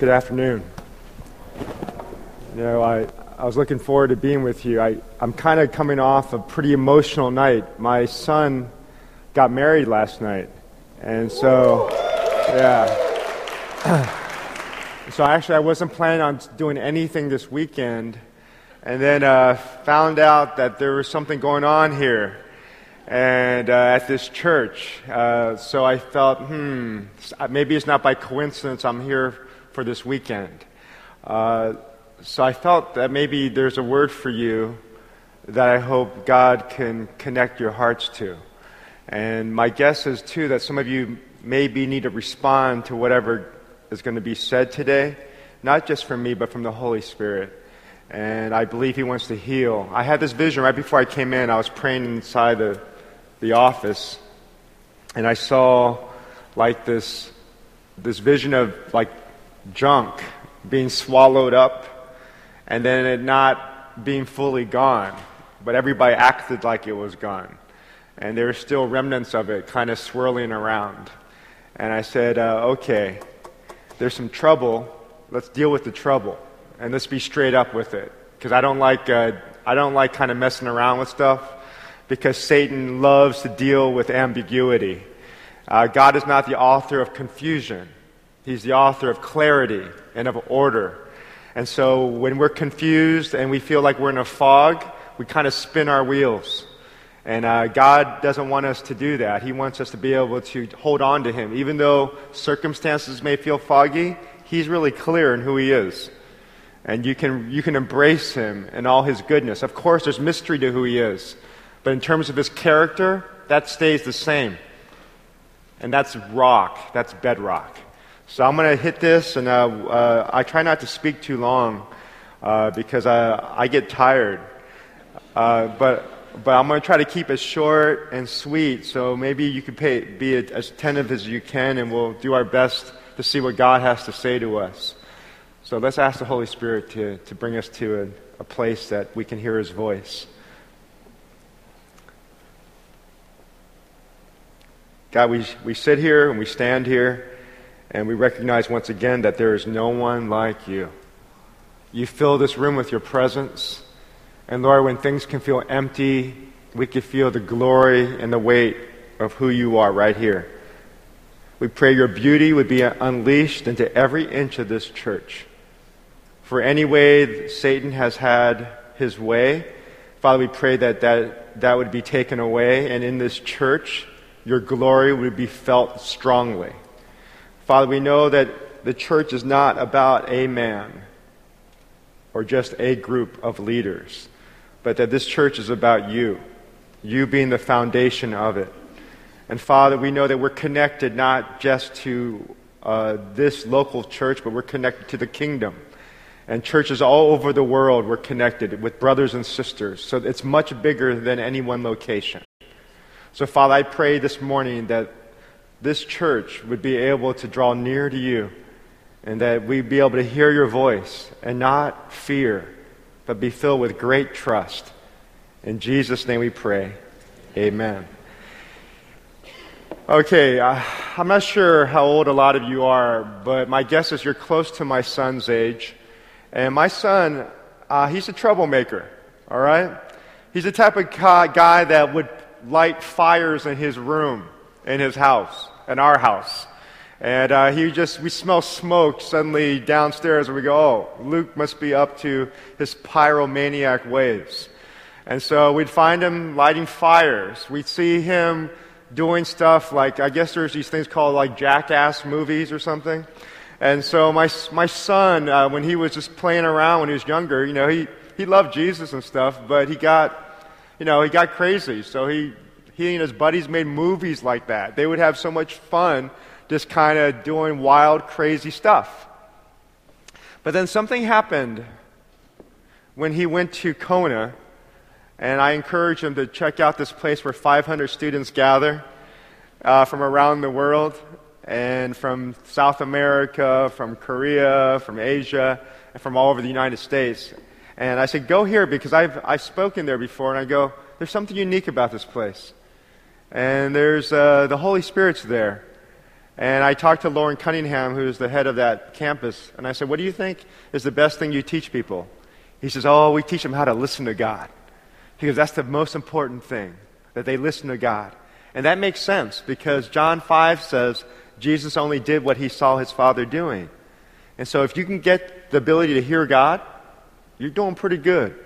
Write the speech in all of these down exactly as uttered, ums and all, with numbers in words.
Good afternoon. You know, I, I was looking forward to being with you. I, I'm kind of coming off a pretty emotional night. My son got married last night, and so, yeah. So actually, I wasn't planning on doing anything this weekend, and then uh, found out that there was something going on here and uh, at this church. Uh, so I felt, hmm, maybe it's not by coincidence I'm here for this weekend. Uh, so I felt that maybe there's a word for you that I hope God can connect your hearts to. And my guess is, too, that some of you maybe need to respond to whatever is going to be said today, not just from me, but from the Holy Spirit. And I believe He wants to heal. I had this vision right before I came in. I was praying inside the, the office, and I saw like this, this vision of like junk being swallowed up and then it not being fully gone, but everybody acted like it was gone. And there were still remnants of it kind of swirling around. And I said, uh, okay, there's some trouble. Let's deal with the trouble. And let's be straight up with it, because I don't like uh, I don't like kind of messing around with stuff, because Satan loves to deal with ambiguity. Uh, God is not the author of confusion; He's the author of clarity and of order. And so, when we're confused and we feel like we're in a fog, we kind of spin our wheels. And uh, God doesn't want us to do that. He wants us to be able to hold on to Him, even though circumstances may feel foggy. He's really clear in who He is. And you can you can embrace Him and all His goodness. Of course, there's mystery to who He is. But in terms of His character, that stays the same. And that's rock. That's bedrock. So I'm going to hit this, and uh, uh, I try not to speak too long uh, because I, I get tired. Uh, but but I'm going to try to keep it short and sweet, so maybe you can pay, be as attentive as you can, and we'll do our best to see what God has to say to us. So let's ask the Holy Spirit to, to bring us to a, a place that we can hear His voice. God, we, we sit here and we stand here and we recognize once again that there is no one like You. You fill this room with Your presence. And Lord, when things can feel empty, we can feel the glory and the weight of who You are right here. We pray Your beauty would be unleashed into every inch of this church. For any way Satan has had his way, Father, we pray that, that that would be taken away, and in this church, Your glory would be felt strongly. Father, we know that the church is not about a man or just a group of leaders, but that this church is about You, You being the foundation of it. And Father, we know that we're connected not just to uh, this local church, but we're connected to the kingdom. And churches all over the world, we're connected with brothers and sisters. So it's much bigger than any one location. So Father, I pray this morning that this church would be able to draw near to You, and that we'd be able to hear Your voice and not fear, but be filled with great trust. In Jesus' name we pray. Amen. Okay, uh, I'm not sure how old a lot of you are, but my guess is you're close to my son's age. And my son, uh, he's a troublemaker, all right? He's the type of guy that would light fires in his room, in his house, in our house. And uh, he just, we smell smoke suddenly downstairs, and we go, oh, Luke must be up to his pyromaniac ways. And so we'd find him lighting fires. We'd see him doing stuff like, I guess there's these things called like jackass movies or something. And so my my son, uh, when he was just playing around when he was younger, you know, he, he loved Jesus and stuff, but he got, you know, he got crazy. So he, he and his buddies made movies like that. They would have so much fun just kind of doing wild, crazy stuff. But then something happened when he went to Kona. And I encourage him to check out this place where five hundred students gather uh, from around the world, and from South America, from Korea, from Asia, and from all over the United States. And I said, go here, because I've, I've spoken there before, and I go, there's something unique about this place. And there's uh, the Holy Spirit's there. And I talked to Lauren Cunningham, who's the head of that campus, and I said, what do you think is the best thing you teach people? He says, oh, we teach them how to listen to God. He goes, that's the most important thing, that they listen to God. And that makes sense, because John five says Jesus only did what he saw his Father doing. And so if you can get the ability to hear God, you're doing pretty good.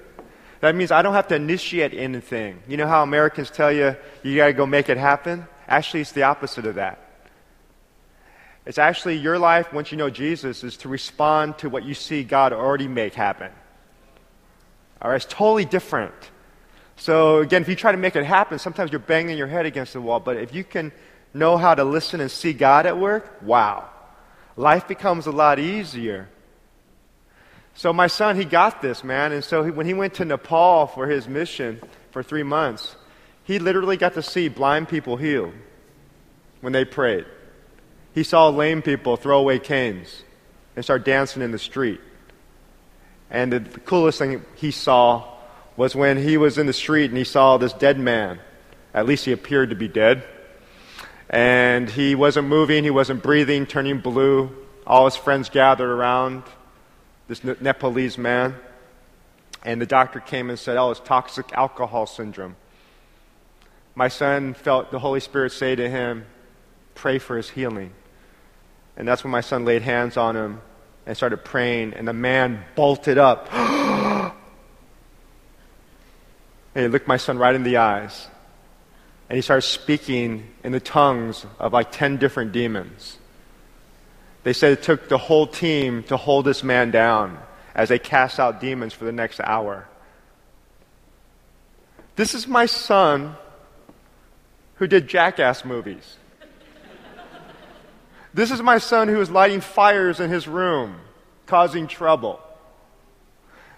That means I don't have to initiate anything. You know how Americans tell you, you got to go make it happen? Actually, it's the opposite of that. It's actually your life, once you know Jesus, is to respond to what you see God already make happen. All right, it's totally different. So again, if you try to make it happen, sometimes you're banging your head against the wall. But if you can know how to listen and see God at work, wow. Life becomes a lot easier. So my son, he got this, man. And so he, when he went to Nepal for his mission for three months, he literally got to see blind people healed when they prayed. He saw lame people throw away canes and start dancing in the street. And the coolest thing he saw was when he was in the street and he saw this dead man. At least he appeared to be dead. And he wasn't moving, he wasn't breathing, turning blue. All his friends gathered around this Nepalese man. And the doctor came and said, oh, it's toxic alcohol syndrome. My son felt the Holy Spirit say to him, pray for his healing. And that's when my son laid hands on him and started praying. And the man bolted up. And he looked my son right in the eyes. And he started speaking in the tongues of like ten different demons. They said it took the whole team to hold this man down as they cast out demons for the next hour. This is my son who did Jackass movies. This is my son who is lighting fires in his room, causing trouble.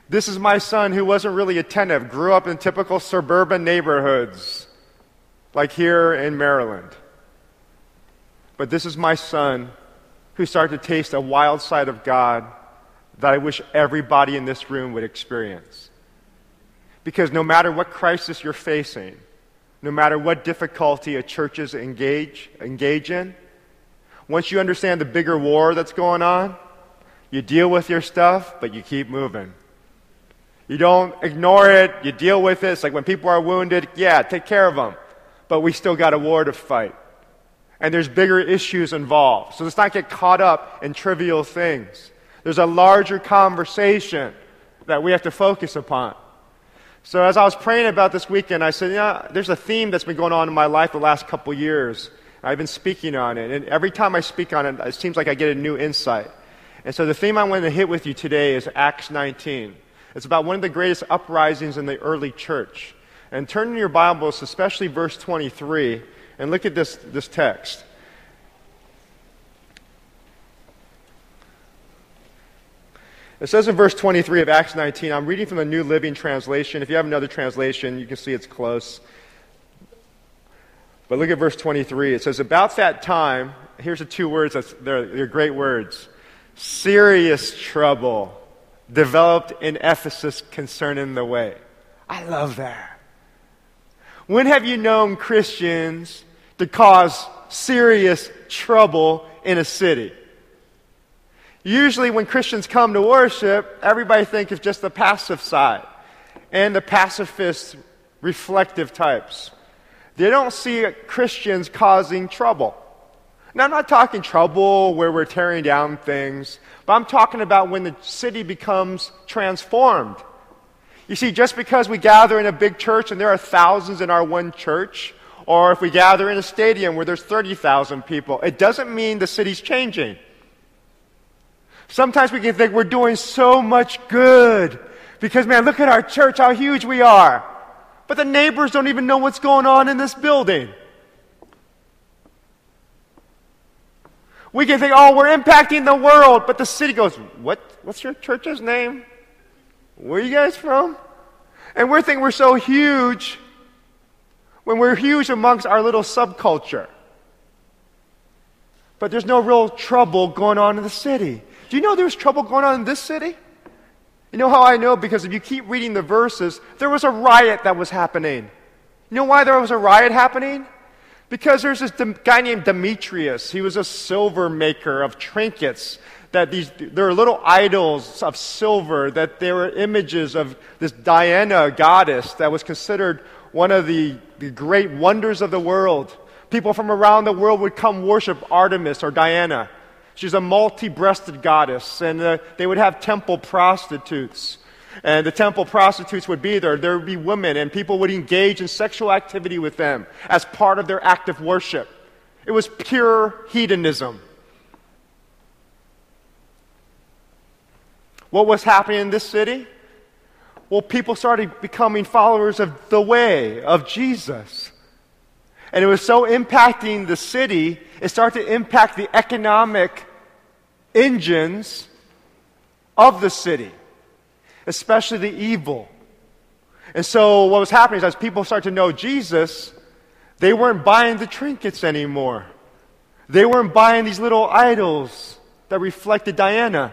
This is my son who wasn't really attentive, grew up in typical suburban neighborhoods, like here in Maryland. But this is my son who started to taste a wild side of God that I wish everybody in this room would experience. Because no matter what crisis you're facing, no matter what difficulty a church is engage, engage in, once you understand the bigger war that's going on, you deal with your stuff, but you keep moving. You don't ignore it. You deal with it. It's like when people are wounded, yeah, take care of them. But we still got a war to fight. And there's bigger issues involved. So let's not get caught up in trivial things. There's a larger conversation that we have to focus upon. So as I was praying about this weekend, I said, yeah, there's a theme that's been going on in my life the last couple years. I've been speaking on it. And every time I speak on it, it seems like I get a new insight. And so the theme I want to hit with you today is Acts nineteen. It's about one of the greatest uprisings in the early church. And turn in your Bibles, especially verse twenty-three, and look at this, this text. It says in verse twenty-three of Acts nineteen, I'm reading from the New Living Translation. If you have another translation, you can see it's close. But look at verse twenty-three. It says, about that time, here's the two words, that's, they're, they're great words. Serious trouble developed in Ephesus concerning the way. I love that. When have you known Christians to cause serious trouble in a city? Usually when Christians come to worship, everybody thinks it's just the passive side and the pacifist reflective types. They don't see Christians causing trouble. Now, I'm not talking trouble where we're tearing down things, but I'm talking about when the city becomes transformed. You see, just because we gather in a big church and there are thousands in our one church, or if we gather in a stadium where there's thirty thousand people, it doesn't mean the city's changing. Sometimes we can think we're doing so much good because, man, look at our church, how huge we are. But the neighbors don't even know what's going on in this building. We can think, oh, we're impacting the world. But the city goes, what? What's your church's name? Where are you guys from? And we're thinking we're so huge when we're huge amongst our little subculture. But there's no real trouble going on in the city. Do you know there's trouble going on in this city? You know how I know? Because if you keep reading the verses, there was a riot that was happening. You know why there was a riot happening? Because there's this guy named Demetrius. He was a silver maker of trinkets. That these, there are little idols of silver, that there were images of this Diana goddess that was considered one of the, the great wonders of the world. People from around the world would come worship Artemis or Diana. She's a multi-breasted goddess, and uh, they would have temple prostitutes. And the temple prostitutes would be there. There would be women, and people would engage in sexual activity with them as part of their act of worship. It was pure hedonism. What was happening in this city? Well, people started becoming followers of the way, of Jesus. And it was so impacting the city, it started to impact the economic engines of the city, especially the evil. And so what was happening is as people started to know Jesus, they weren't buying the trinkets anymore. They weren't buying these little idols that reflected Diana.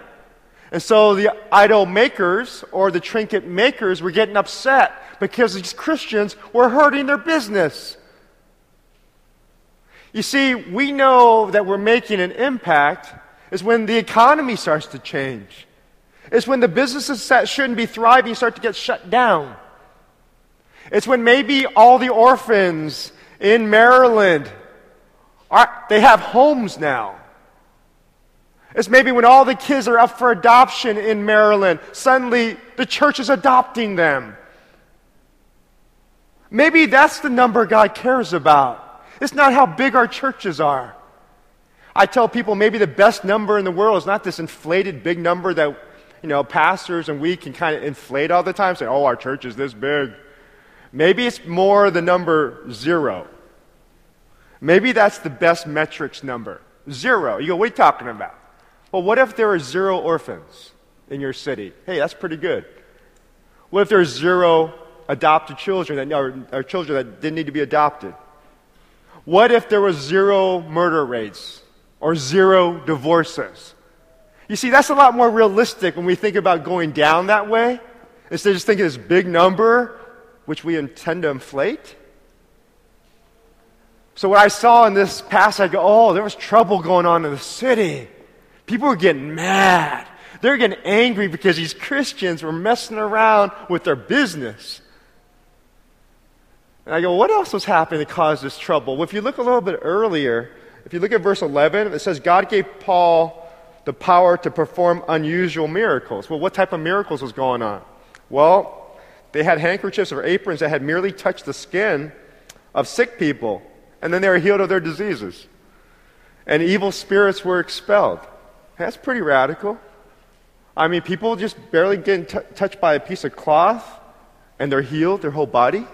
And so the idol makers or the trinket makers were getting upset because these Christians were hurting their business. You see, we know that we're making an impact is when the economy starts to change. It's when the businesses that shouldn't be thriving start to get shut down. It's when maybe all the orphans in Maryland, are, they have homes now. It's maybe when all the kids are up for adoption in Maryland, suddenly the church is adopting them. Maybe that's the number God cares about. It's not how big our churches are. I tell people maybe the best number in the world is not this inflated big number that, you know, pastors and we can kind of inflate all the time, say, oh, our church is this big. Maybe it's more the number zero. Maybe that's the best metrics number, zero. You go, what are you talking about? Well, what if there are zero orphans in your city? Hey, that's pretty good. What if there are zero adopted children, that, or, or children that didn't need to be adopted? What if there were zero murder rates or zero divorces? You see, that's a lot more realistic when we think about going down that way, instead of just thinking this big number, which we intend to inflate. So what I saw in this passage, I go, oh, there was trouble going on in the city. People were getting mad. They were getting angry because these Christians were messing around with their business. And I go, what else was happening that caused this trouble? Well, if you look a little bit earlier, if you look at verse eleven, it says, God gave Paul the power to perform unusual miracles. Well, what type of miracles was going on? Well, they had handkerchiefs or aprons that had merely touched the skin of sick people, and then they were healed of their diseases. And evil spirits were expelled. That's pretty radical. I mean, people just barely get t- touched by a piece of cloth, and they're healed, their whole body.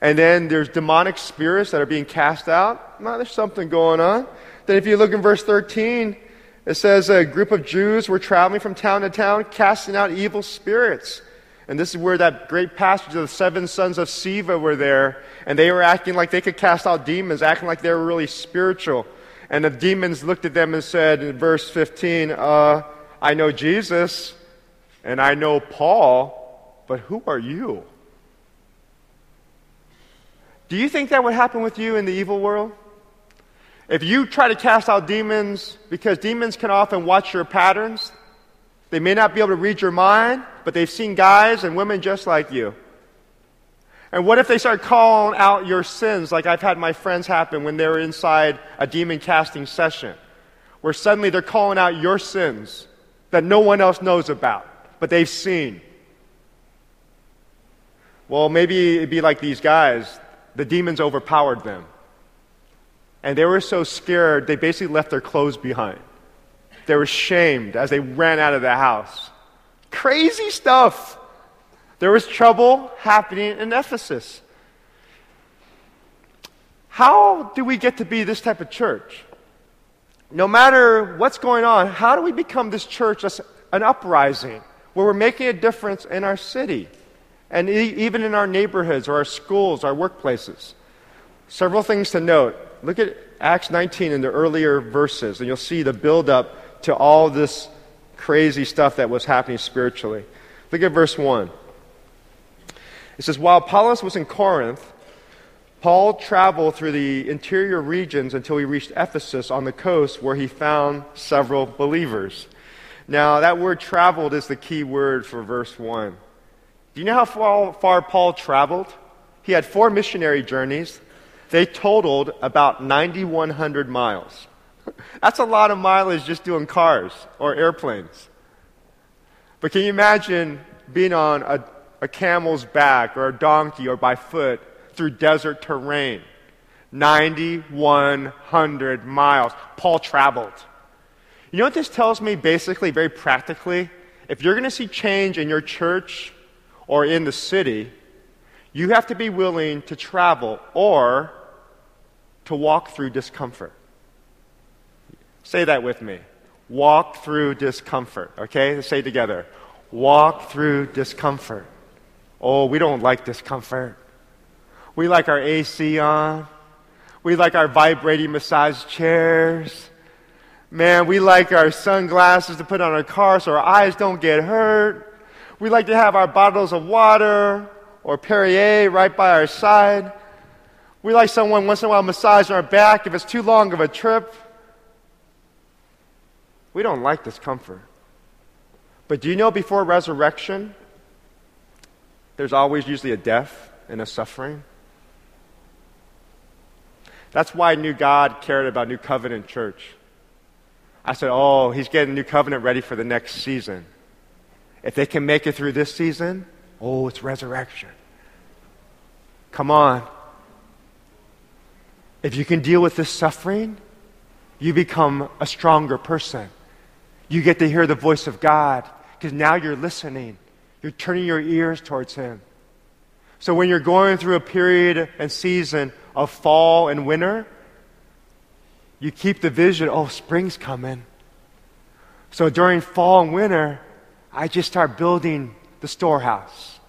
And then there's demonic spirits that are being cast out. No, there's something going on. Then if you look in verse thirteen, it says a group of Jews were traveling from town to town, casting out evil spirits. And this is where that great passage of the seven sons of Sceva were there, and they were acting like they could cast out demons, acting like they were really spiritual. And the demons looked at them and said, in verse fifteen, uh, I know Jesus, and I know Paul, but who are you? Do you think that would happen with you in the evil world? If you try to cast out demons, because demons can often watch your patterns, they may not be able to read your mind, but they've seen guys and women just like you. And what if they start calling out your sins, like I've had my friends happen when they were inside a demon-casting session, where suddenly they're calling out your sins that no one else knows about, but they've seen. Well, maybe it'd be like these guys. The demons overpowered them. And they were so scared, they basically left their clothes behind. They were shamed as they ran out of the house. Crazy stuff. There was trouble happening in Ephesus. How do we get to be this type of church? No matter what's going on, how do we become this church that's an uprising, where we're making a difference in our city, and e- even in our neighborhoods, or our schools, our workplaces? Several things to note. Look at Acts nineteen in the earlier verses, and you'll see the buildup to all this crazy stuff that was happening spiritually. Look at verse one. It says, while Apollos was in Corinth, Paul traveled through the interior regions until he reached Ephesus on the coast, where he found several believers. Now, that word traveled is the key word for verse one. Do you know how far, far Paul traveled? He had four missionary journeys. They totaled about nine thousand one hundred miles. That's a lot of mileage just doing cars or airplanes. But can you imagine being on a, a camel's back or a donkey or by foot through desert terrain? nine thousand one hundred miles. Paul traveled. You know what this tells me basically, very practically? If you're going to see change in your church or in the city, you have to be willing to travel or to walk through discomfort. Say that with me. Walk through discomfort, okay? Let's say it together. Walk through discomfort. Oh, we don't like discomfort. We like our A C on. We like our vibrating massage chairs. Man, we like our sunglasses to put on our car so our eyes don't get hurt. We like to have our bottles of water or Perrier right by our side. We like someone once in a while massaging our back if it's too long of a trip. We don't like discomfort. But do you know before resurrection, there's always usually a death and a suffering? That's why I knew God cared about New Covenant Church. I said, oh, he's getting New Covenant ready for the next season. If they can make it through this season, oh, it's resurrection. Come on. If you can deal with this suffering, you become a stronger person. You get to hear the voice of God because now you're listening. You're turning your ears towards Him. So when you're going through a period and season of fall and winter, you keep the vision, oh, spring's coming. So during fall and winter, I just start building the storehouse.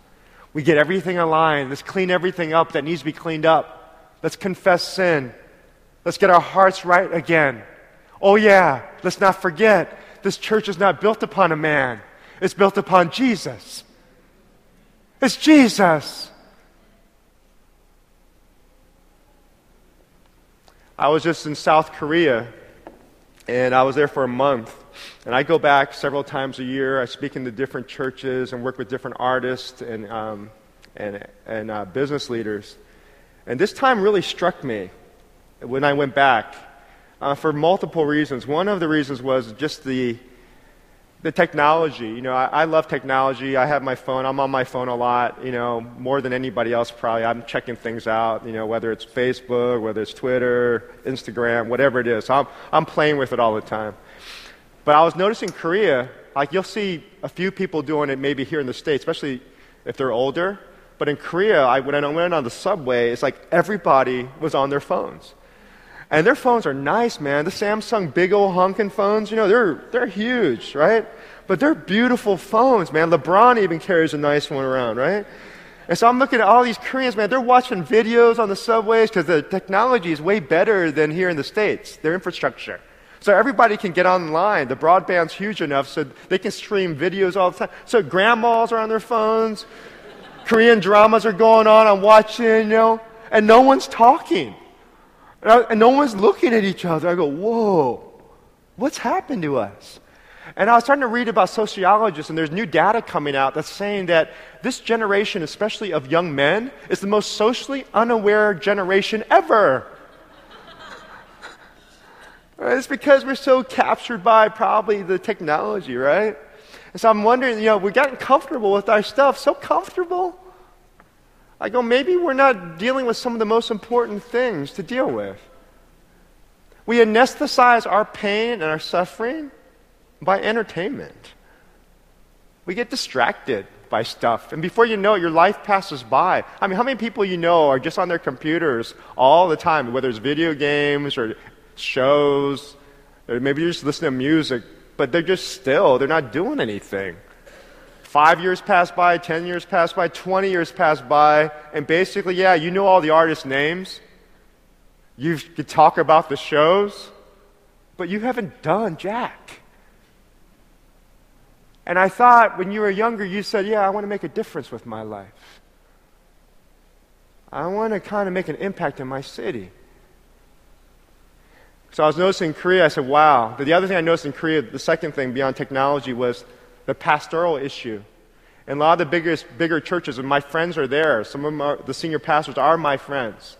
We get everything aligned. Let's clean everything up that needs to be cleaned up. Let's confess sin. Let's get our hearts right again. Oh yeah, let's not forget. This church is not built upon a man. It's built upon Jesus. It's Jesus. I was just in South Korea, and I was there for a month. And I go back several times a year. I speak in the different churches and work with different artists and, um, and, and uh, business leaders. And this time really struck me when I went back. Uh, for multiple reasons. One of the reasons was just the the technology. You know, I, I love technology. I have my phone. I'm on my phone a lot, you know, more than anybody else probably. I'm checking things out, you know, whether it's Facebook, whether it's Twitter, Instagram, whatever it is. I'm, I'm playing with it all the time. But I was noticing Korea, like you'll see a few people doing it maybe here in the States, especially if they're older. But in Korea, I, when I went on the subway, it's like everybody was on their phones. And their phones are nice, man. The Samsung big old honking phones, you know, they're they're huge, right? But they're beautiful phones, man. LeBron even carries a nice one around, right? And so I'm looking at all these Koreans, man. They're watching videos on the subways because the technology is way better than here in the States, their infrastructure. So everybody can get online. The broadband's huge enough so they can stream videos all the time. So grandmas are on their phones. Korean dramas are going on. I'm watching, you know, and no one's talking. And, I, and no one's looking at each other. I go, whoa, what's happened to us? And I was starting to read about sociologists, and there's new data coming out that's saying that this generation, especially of young men, is the most socially unaware generation ever. It's because we're so captured by probably the technology, right? And so I'm wondering, you know, we've gotten comfortable with our stuff, so comfortable. I go, maybe we're not dealing with some of the most important things to deal with. We anesthetize our pain and our suffering by entertainment. We get distracted by stuff. And before you know it, your life passes by. I mean, how many people you know are just on their computers all the time, whether it's video games or shows, or maybe you're just listening to music, but they're just still, they're not doing anything. Five years pass by, ten years pass by, twenty years pass by, and basically, yeah, you know all the artists' names. You could talk about the shows, but you haven't done jack. And I thought when you were younger, you said, yeah, I want to make a difference with my life. I want to kind of make an impact in my city. So I was noticing in Korea, I said, wow. But the other thing I noticed in Korea, the second thing beyond technology, was the pastoral issue. And a lot of the biggest, bigger churches, and my friends are there. Some of them are, the senior pastors are my friends.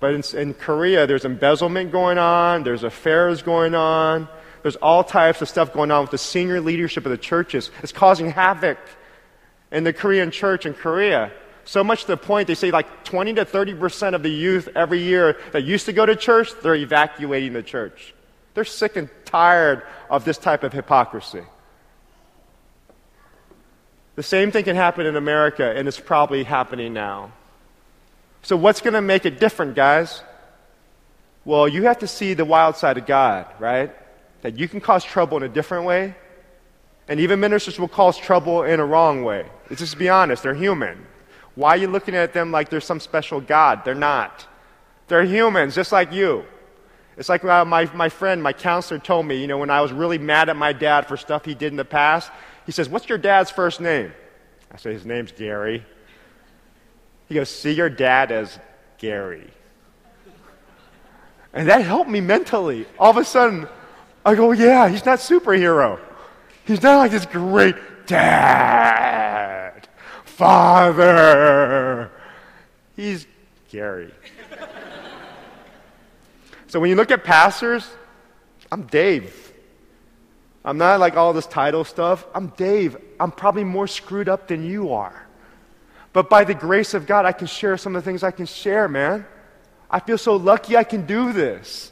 But in, in Korea, there's embezzlement going on, there's affairs going on, there's all types of stuff going on with the senior leadership of the churches. It's causing havoc in the Korean church in Korea. So much to the point, they say like twenty to thirty percent of the youth every year that used to go to church, they're evacuating the church. They're sick and tired of this type of hypocrisy. The same thing can happen in America, and it's probably happening now. So what's going to make it different, guys? Well, you have to see the wild side of God, right? That you can cause trouble in a different way, and even ministers will cause trouble in a wrong way. Let's just be honest, they're human. Why are you looking at them like they're some special God? They're not. They're humans, just like you. It's like my, my friend, my counselor told me, you know, when I was really mad at my dad for stuff he did in the past, he says, what's your dad's first name? I say, his name's Gary. He goes, see your dad as Gary. And that helped me mentally. All of a sudden, I go, yeah, he's not superhero. He's not like this great dad, father. He's Gary. So when you look at pastors, I'm Dave. I'm not like all this title stuff. I'm Dave. I'm probably more screwed up than you are. But by the grace of God, I can share some of the things I can share, man. I feel so lucky I can do this.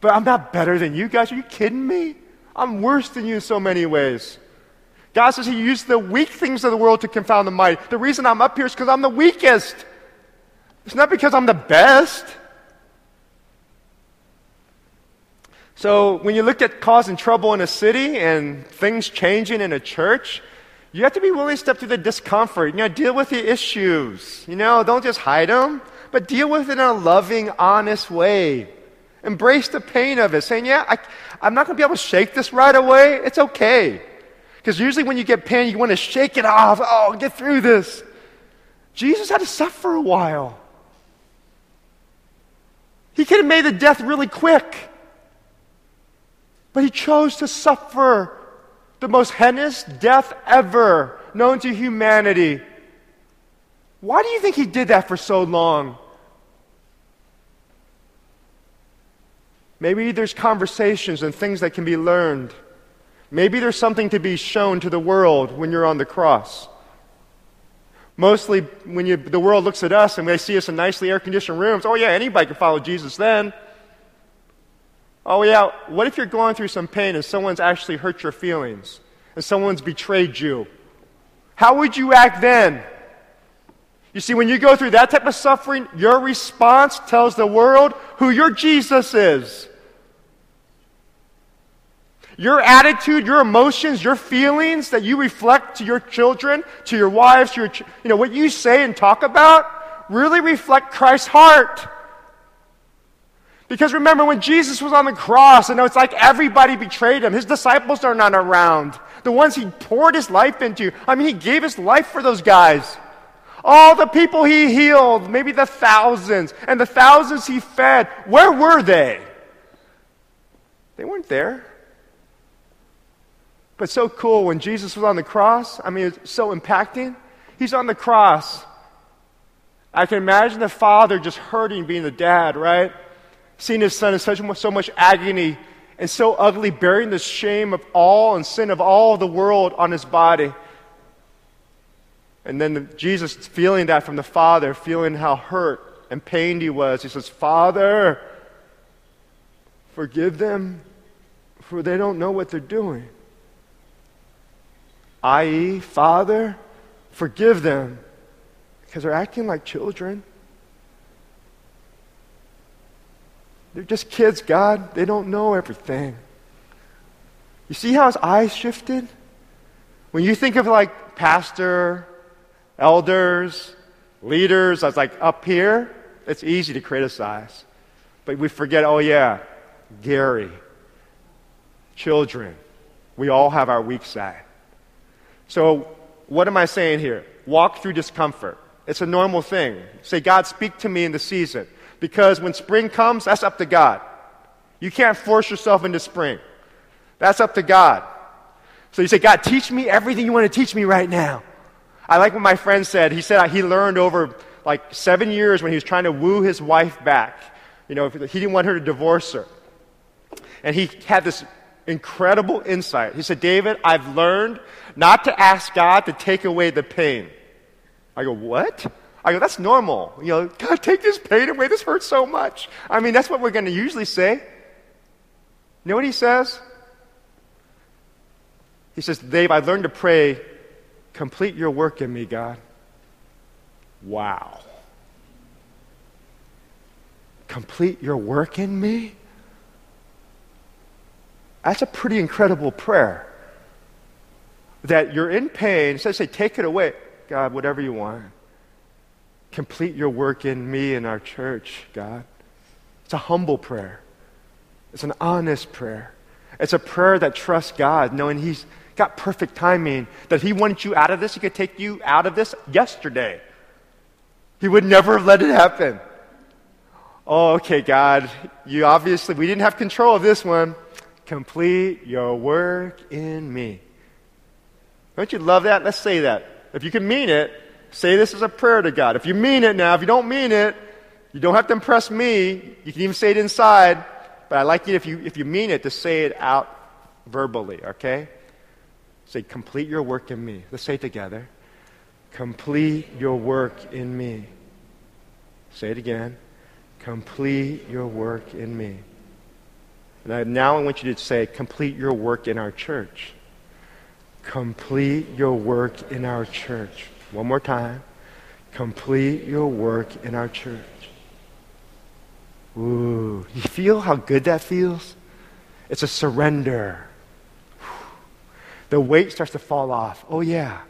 But I'm not better than you guys. Are you kidding me? I'm worse than you in so many ways. God says he used the weak things of the world to confound the mighty. The reason I'm up here is because I'm the weakest. It's not because I'm the best. So when you look at causing trouble in a city and things changing in a church, you have to be willing to step through the discomfort. You know, deal with the issues. You know, don't just hide them, but deal with it in a loving, honest way. Embrace the pain of it, saying, yeah, I, I'm not going to be able to shake this right away. It's okay. Because usually when you get pain, you want to shake it off. Oh, get through this. Jesus had to suffer a while. He could have made the death really quick. But he chose to suffer the most heinous death ever known to humanity. Why do you think he did that for so long? Maybe there's conversations and things that can be learned. Maybe there's something to be shown to the world when you're on the cross. Mostly when you, the world looks at us and they see us in nicely air-conditioned rooms, oh yeah, anybody can follow Jesus then. Oh yeah, what if you're going through some pain and someone's actually hurt your feelings and someone's betrayed you? How would you act then? You see, when you go through that type of suffering, your response tells the world who your Jesus is. Your attitude, your emotions, your feelings that you reflect to your children, to your wives, to your ch- you know, what you say and talk about really reflect Christ's heart. Because remember, when Jesus was on the cross, I know it's like everybody betrayed him. His disciples are not around. The ones he poured his life into. I mean, he gave his life for those guys. All the people he healed, maybe the thousands, and the thousands he fed, where were they? They weren't there. But so cool, when Jesus was on the cross, I mean, it's so impacting. He's on the cross. I can imagine the father just hurting being the dad, right? Seeing his son in such so much agony and so ugly, bearing the shame of all and sin of all the world on his body. And then the, Jesus, feeling that from the Father, feeling how hurt and pained he was, he says, Father, forgive them, for they don't know what they're doing. that is, Father, forgive them, because they're acting like children. They're just kids, God. They don't know everything. You see how his eyes shifted? When you think of like pastor, elders, leaders, I was like up here, it's easy to criticize. But we forget, oh yeah, Gary, children, we all have our weak side. So what am I saying here? Walk through discomfort. It's a normal thing. Say, God, speak to me in the season. Because when spring comes, that's up to God. You can't force yourself into spring. That's up to God. So you say, God, teach me everything you want to teach me right now. I like what my friend said. He said he learned over like seven years when he was trying to woo his wife back. You know, he didn't want her to divorce her. And he had this incredible insight. He said, David, I've learned not to ask God to take away the pain. I go, what? I go, that's normal. You know, God, take this pain away. This hurts so much. I mean, that's what we're going to usually say. You know what he says? He says, Dave, I've learned to pray, complete your work in me, God. Wow. Complete your work in me? That's a pretty incredible prayer. That you're in pain, instead of say, take it away, God, whatever you want. Complete your work in me and our church, God. It's a humble prayer. It's an honest prayer. It's a prayer that trusts God, knowing He's got perfect timing, that He wanted you out of this. He could take you out of this yesterday. He would never have let it happen. Oh, okay, God, you obviously, we didn't have control of this one. Complete your work in me. Don't you love that? Let's say that. If you can mean it, say this as a prayer to God. If you mean it now, if you don't mean it, you don't have to impress me. You can even say it inside. But I like it if you if you mean it to say it out verbally, okay? Say, complete your work in me. Let's say it together. Complete your work in me. Say it again. Complete your work in me. And I, now I want you to say, complete your work in our church. Complete your work in our church. One more time. Complete your work in our church. Ooh, you feel how good that feels? It's a surrender. The weight starts to fall off. Oh yeah,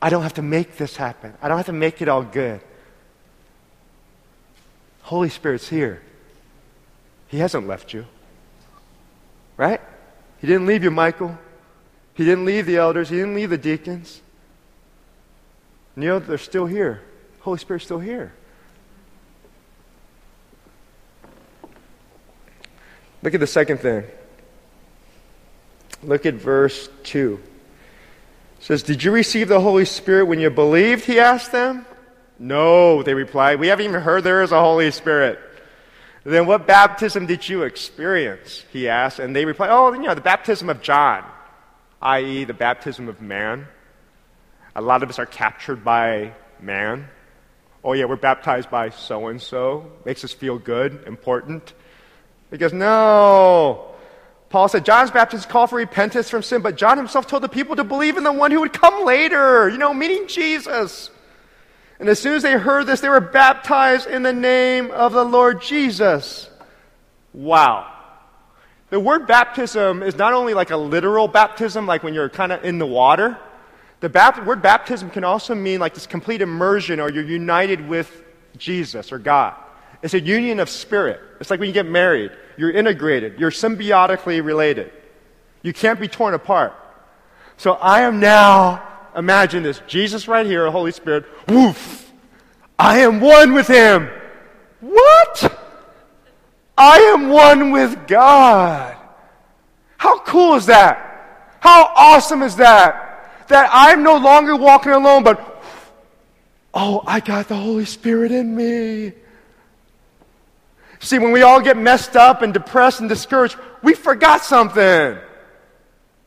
I don't have to make this happen. I don't have to make it all good. Holy Spirit's here. He hasn't left you. Right? He didn't leave you, Michael. He didn't leave the elders. He didn't leave the deacons. You know, they're still here. Holy Spirit's still here. Look at the second thing. Look at verse two. It says, did you receive the Holy Spirit when you believed, he asked them? No, they replied. We haven't even heard there is a Holy Spirit. Then what baptism did you experience, he asked. And they replied, oh, you know, the baptism of John, that is the baptism of man. A lot of us are captured by man. Oh, yeah, we're baptized by so-and-so. Makes us feel good, important. He goes, no. Paul said, John's baptism called for repentance from sin, but John himself told the people to believe in the one who would come later, you know, meaning Jesus. And as soon as they heard this, they were baptized in the name of the Lord Jesus. Wow. The word baptism is not only like a literal baptism, like when you're kind of in the water. The bap- word baptism can also mean like this complete immersion, or you're united with Jesus or God. It's a union of spirit. It's like when you get married. You're integrated. You're symbiotically related. You can't be torn apart. So I am now, imagine this, Jesus right here, Holy Spirit, woof. I am one with Him. What? I am one with God. How cool is that? How awesome is that? That I'm no longer walking alone, but, woof, oh, I got the Holy Spirit in me. See, when we all get messed up and depressed and discouraged, we forgot something.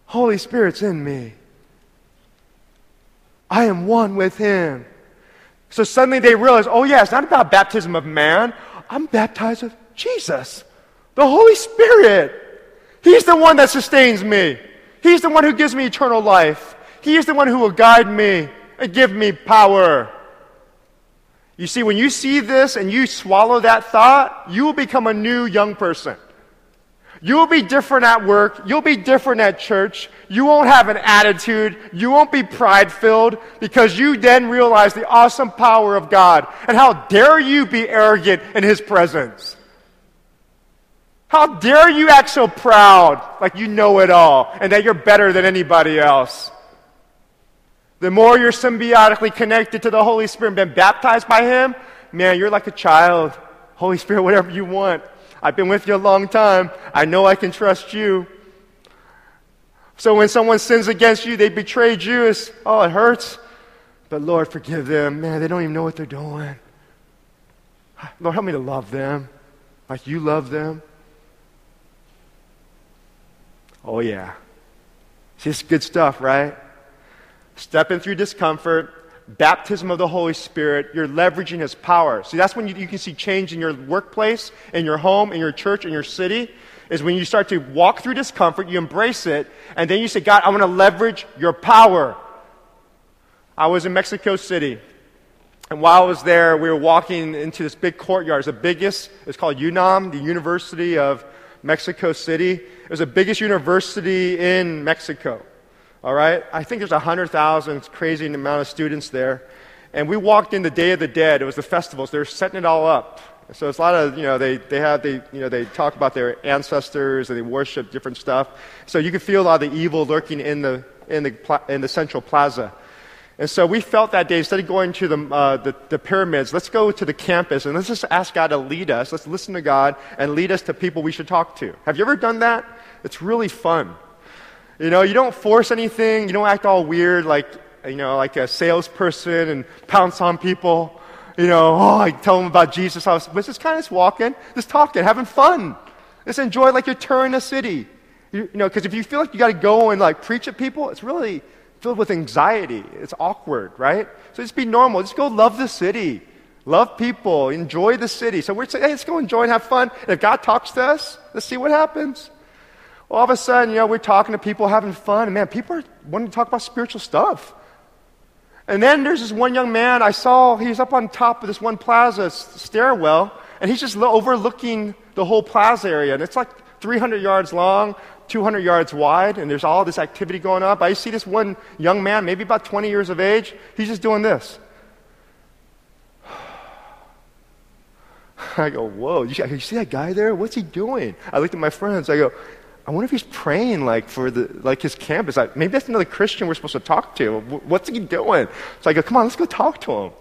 Holy Spirit's in me. I am one with Him. So suddenly they realize, oh yeah, it's not about baptism of man. I'm baptized with Jesus, the Holy Spirit. He's the one that sustains me. He's the one who gives me eternal life. He is the one who will guide me and give me power. You see, when you see this and you swallow that thought, you will become a new young person. You will be different at work. You'll be different at church. You won't have an attitude. You won't be pride-filled because you then realize the awesome power of God. And how dare you be arrogant in His presence? How dare you act so proud, like you know it all, and that you're better than anybody else? The more you're symbiotically connected to the Holy Spirit and been baptized by Him, man, you're like a child. Holy Spirit, whatever you want. I've been with you a long time. I know I can trust you. So when someone sins against you, they betrayed you. It's, oh, it hurts. But Lord, forgive them. Man, they don't even know what they're doing. Lord, help me to love them like you love them. Oh, yeah. See, it's good stuff, right? Stepping through discomfort, baptism of the Holy Spirit, you're leveraging His power. See, that's when you, you can see change in your workplace, in your home, in your church, in your city, is when you start to walk through discomfort, you embrace it, and then you say, God, I want to leverage your power. I was in Mexico City, and while I was there, we were walking into this big courtyard. It's the biggest, it's called UNAM, the University of Mexico City. It was the biggest university in Mexico, all right? I think there's one hundred thousand, crazy amount of students there. And we walked in the Day of the Dead. It was the festival, so they were setting it all up. So it's a lot of, you know, they, they have, they, you know, they talk about their ancestors and they worship different stuff. So you can feel a lot of the evil lurking in the, in the, pla- in the central plaza. And so we felt that day, instead of going to the, uh, the, the pyramids, let's go to the campus and let's just ask God to lead us. Let's listen to God and lead us to people we should talk to. Have you ever done that? It's really fun. You know, you don't force anything. You don't act all weird like, you know, like a salesperson and pounce on people. You know, oh, I tell them about Jesus. I was, was just kind of just walking, just talking, having fun. Just enjoy like you're touring a city. You, you know, because if you feel like you got to go and like preach at people, it's really filled with anxiety. It's awkward, right? So just be normal. Just go love the city. Love people. Enjoy the city. So we're saying, hey, let's go enjoy and have fun. And if God talks to us, let's see what happens. All of a sudden, you know, we're talking to people, having fun. And man, people are wanting to talk about spiritual stuff. And then there's this one young man I saw. He's up on top of this one plaza stairwell. And he's just overlooking the whole plaza area. And it's like three hundred yards long, two hundred yards wide, and there's all this activity going on. But I see this one young man, maybe about twenty years of age, he's just doing this. I go, whoa, you see that guy there? What's he doing? I looked at my friends, I go, I wonder if he's praying like for the like his campus. Like, maybe that's another Christian we're supposed to talk to. What's he doing? So I go, come on, let's go talk to him.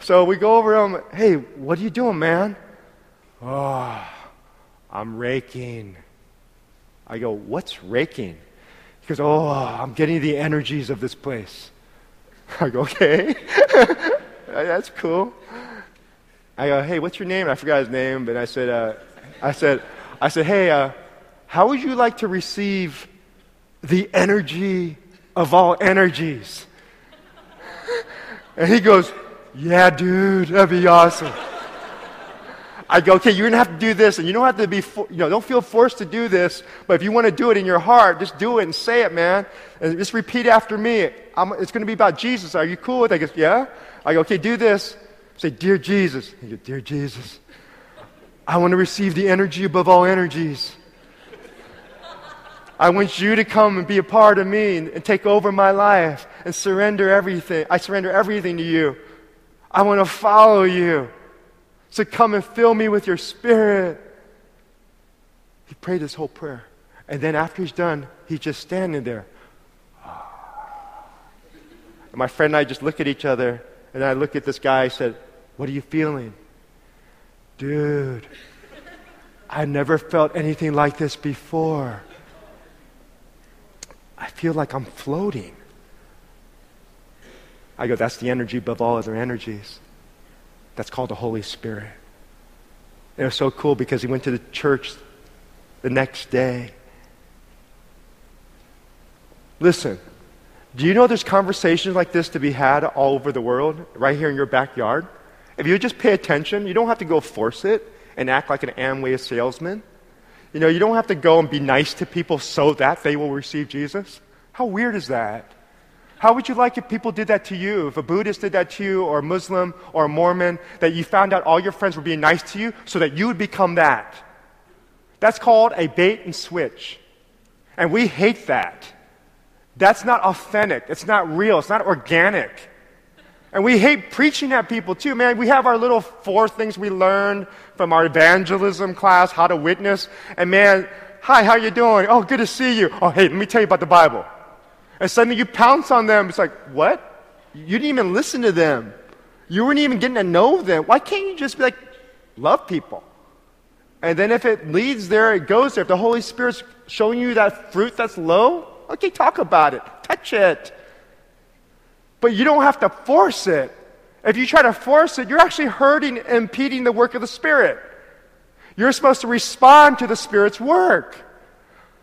So we go over to him, hey, what are you doing, man? Oh, I'm raking. I go, what's raking? He goes, oh, I'm getting the energies of this place. I go, okay. That's cool. I go, hey, what's your name? And I forgot his name, but I said, uh, I said, I said, hey, uh, how would you like to receive the energy of all energies? And he goes, yeah, dude, that'd be awesome. I go, okay, you're going to have to do this, and you don't have to be, for, you know, don't feel forced to do this, but if you want to do it in your heart, just do it and say it, man, and just repeat after me. I'm, it's going to be about Jesus. Are you cool with it? I go, yeah. I go, okay, do this. Say, dear Jesus. I go, dear Jesus, I want to receive the energy above all energies. I want you to come and be a part of me and, and take over my life and surrender everything. I surrender everything to you. I want to follow you. So come and fill me with your spirit. He prayed this whole prayer. And then after he's done, he's just standing there. And my friend and I just look at each other. And I look at this guy. I said, what are you feeling? Dude, I never felt anything like this before. I feel like I'm floating. I go, that's the energy above all other energies. That's called the Holy Spirit. And it was so cool because he went to the church the next day. Listen, do you know there's conversations like this to be had all over the world, right here in your backyard? If you just pay attention, you don't have to go force it and act like an Amway salesman. You know, you don't have to go and be nice to people so that they will receive Jesus. How weird is that? How would you like if people did that to you? If a Buddhist did that to you, or a Muslim, or a Mormon, that you found out all your friends were being nice to you so that you would become that? That's called a bait and switch. And we hate that. That's not authentic. It's not real. It's not organic. And we hate preaching at people too, man. We have our little four things we learned from our evangelism class, how to witness. And man, hi, how you doing? Oh, good to see you. Oh, hey, let me tell you about the Bible. And suddenly you pounce on them. It's like, what? You didn't even listen to them. You weren't even getting to know them. Why can't you just be like, love people? And then if it leads there, it goes there. If the Holy Spirit's showing you that fruit that's low, okay, talk about it. Touch it. But you don't have to force it. If you try to force it, you're actually hurting and impeding the work of the Spirit. You're supposed to respond to the Spirit's work.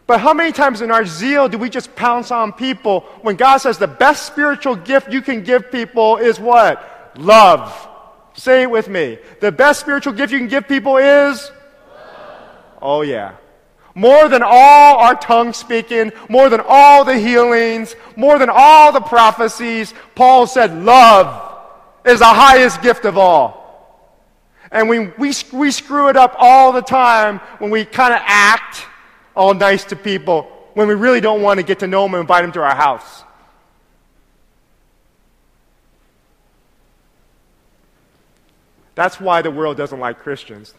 But how many times in our zeal do we just pounce on people when God says the best spiritual gift you can give people is what? Love. Say it with me. The best spiritual gift you can give people is? Love. Oh yeah. More than all our tongue speaking, more than all the healings, more than all the prophecies, Paul said love is the highest gift of all. And we, we, we screw it up all the time when we kind of act all nice to people when we really don't want to get to know them and invite them to our house. That's why the world doesn't like Christians.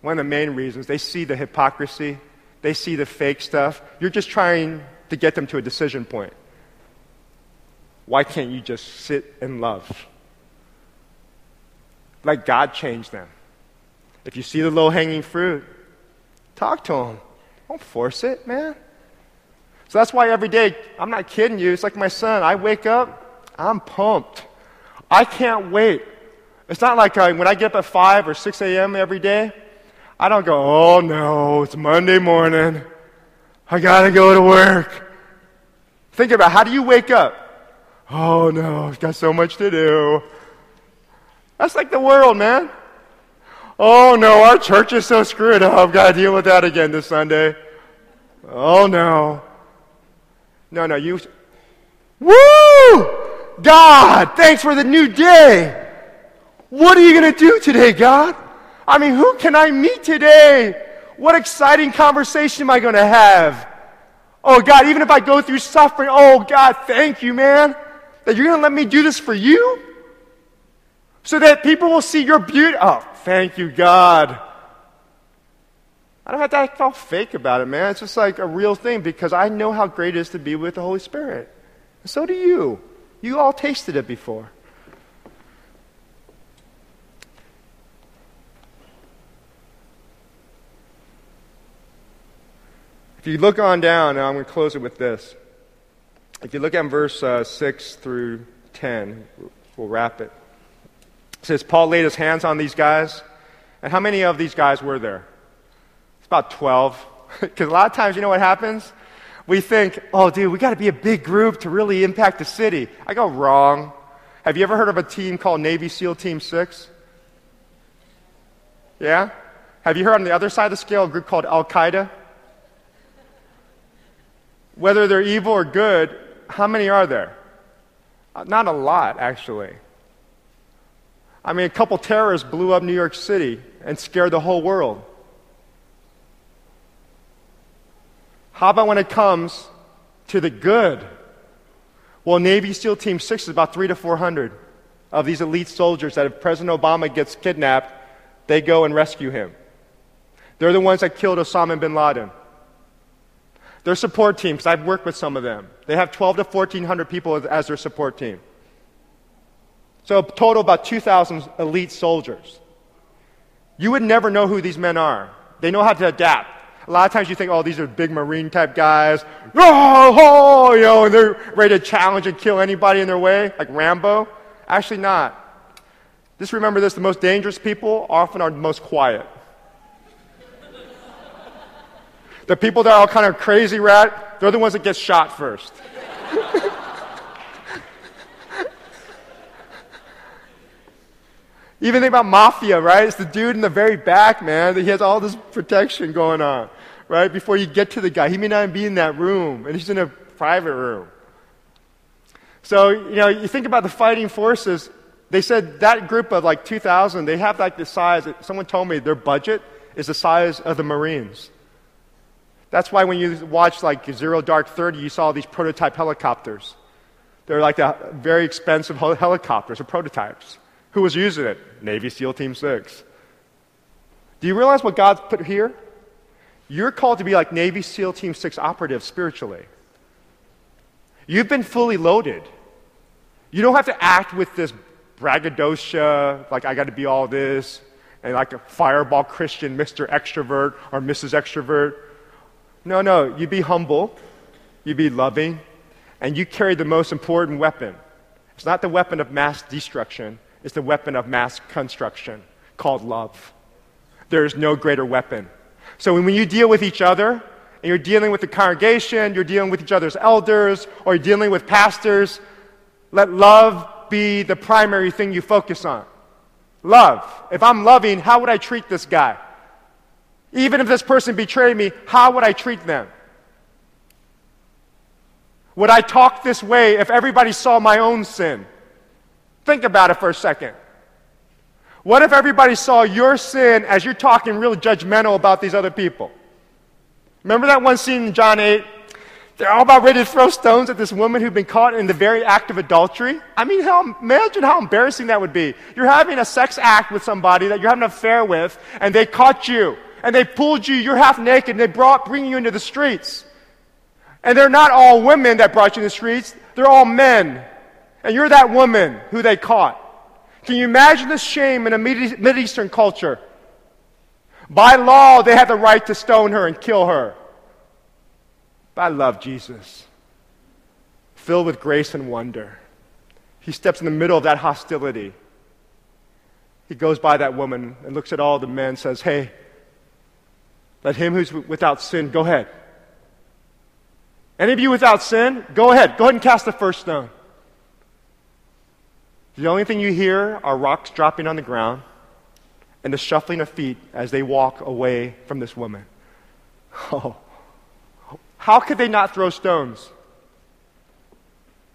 One of the main reasons. They see the hypocrisy. They see the fake stuff. You're just trying to get them to a decision point. Why can't you just sit and love? Let God change them. If you see the low-hanging fruit, talk to them. Don't force it, man. So that's why every day, I'm not kidding you, it's like my son. I wake up, I'm pumped. I can't wait. It's not like I, when I get up at five or six a.m. every day, I don't go, oh no, it's Monday morning. I gotta go to work. Think about it. How do you wake up? Oh no, I've got so much to do. That's like the world, man. Oh no, our church is so screwed up. I've got to deal with that again this Sunday. Oh no. No, no, you... Woo! God, thanks for the new day. What are you going to do today, God? I mean, who can I meet today? What exciting conversation am I going to have? Oh God, even if I go through suffering, oh God, thank you, man, that you're going to let me do this for you? So that people will see your beauty. Oh, thank you, God. I don't have to act all fake about it, man. It's just like a real thing because I know how great it is to be with the Holy Spirit. And so do you. You all tasted it before. If you look on down, and I'm going to close it with this. If you look at verse uh, six through ten, we'll wrap it. It says, Paul laid his hands on these guys. And how many of these guys were there? It's about twelve. Because a lot of times, you know what happens? We think, oh, dude, we got to be a big group to really impact the city. I go, wrong. Have you ever heard of a team called Navy SEAL Team six? Yeah? Have you heard on the other side of the scale a group called Al-Qaeda? Whether they're evil or good, how many are there? Not a lot, actually. I mean, a couple terrorists blew up New York City and scared the whole world. How about when it comes to the good? Well, Navy SEAL Team six is about three to four hundred of these elite soldiers that if President Obama gets kidnapped, they go and rescue him. They're the ones that killed Osama bin Laden. Their support team, because I've worked with some of them, they have twelve to fourteen hundred people as their support team. So a total about two thousand elite soldiers. You would never know who these men are. They know how to adapt. A lot of times you think, oh, these are big Marine type guys. Oh, oh, you know, and they're ready to challenge and kill anybody in their way, like Rambo. Actually not. Just remember this, the most dangerous people often are the most quiet. The people that are all kind of crazy rat, they're the ones that get shot first. Even think about mafia, right? It's the dude in the very back, man. He has all this protection going on, right? Before you get to the guy. He may not even be in that room, and he's in a private room. So, you know, you think about the fighting forces. They said that group of like two thousand, they have like the size. Someone told me their budget is the size of the Marines. That's why when you watch like Zero Dark Thirty, you saw these prototype helicopters. They're like the very expensive helicopters or prototypes. Who was using it? Navy SEAL Team six. Do you realize what God's put here? You're called to be like Navy SEAL Team six operatives spiritually. You've been fully loaded. You don't have to act with this braggadocio, like I got to be all this, and like a fireball Christian, Mister Extrovert or Missus Extrovert. No, no, you be humble, you be loving, and you carry the most important weapon. It's not the weapon of mass destruction, it's the weapon of mass construction called love. There is no greater weapon. So when you deal with each other, and you're dealing with the congregation, you're dealing with each other's elders, or you're dealing with pastors, let love be the primary thing you focus on. Love. If I'm loving, how would I treat this guy? Even if this person betrayed me, how would I treat them? Would I talk this way if everybody saw my own sin? Think about it for a second. What if everybody saw your sin as you're talking real judgmental about these other people? Remember that one scene in John eight? They're all about ready to throw stones at this woman who'd been caught in the very act of adultery. I mean, how, imagine how embarrassing that would be. You're having a sex act with somebody that you're having an affair with, and they caught you, and they pulled you, you're half naked, and they brought, bring you into the streets. And they're not all women that brought you in the streets, they're all men. And you're that woman who they caught. Can you imagine the shame in a Middle Eastern culture? By law, they had the right to stone her and kill her. But I love Jesus. Filled with grace and wonder. He steps in the middle of that hostility. He goes by that woman and looks at all the men and says, hey, let him who's without sin, go ahead. Any of you without sin, go ahead. Go ahead and cast the first stone. The only thing you hear are rocks dropping on the ground and the shuffling of feet as they walk away from this woman. Oh, how could they not throw stones?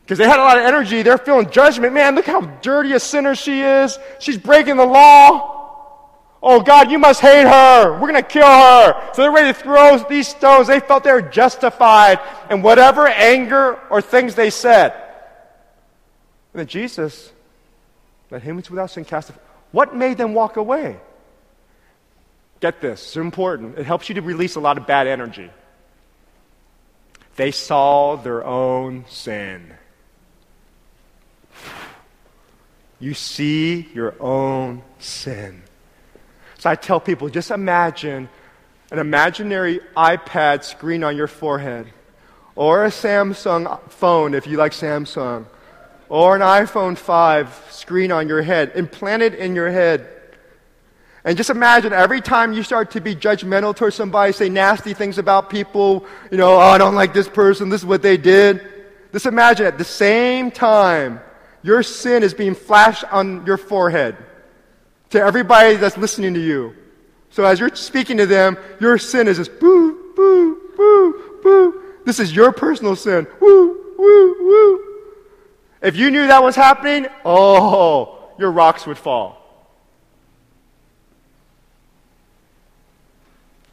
Because they had a lot of energy. They're feeling judgment. Man, look how dirty a sinner she is. She's breaking the law. Oh, God, you must hate her. We're going to kill her. So they're ready to throw these stones. They felt they were justified in whatever anger or things they said. And then Jesus... Let him who's without sin cast. What made them walk away? Get this, it's important. It helps you to release a lot of bad energy. They saw their own sin. You see your own sin. So I tell people, just imagine an imaginary iPad screen on your forehead, or a Samsung phone if you like Samsung, or an iPhone five screen on your head, implanted in your head. And just imagine every time you start to be judgmental towards somebody, say nasty things about people, you know, oh, I don't like this person, this is what they did. Just imagine at the same time, your sin is being flashed on your forehead to everybody that's listening to you. So as you're speaking to them, your sin is just boo, boo, boo, boo. This is your personal sin. Woo, woo, woo. If you knew that was happening, oh, your rocks would fall.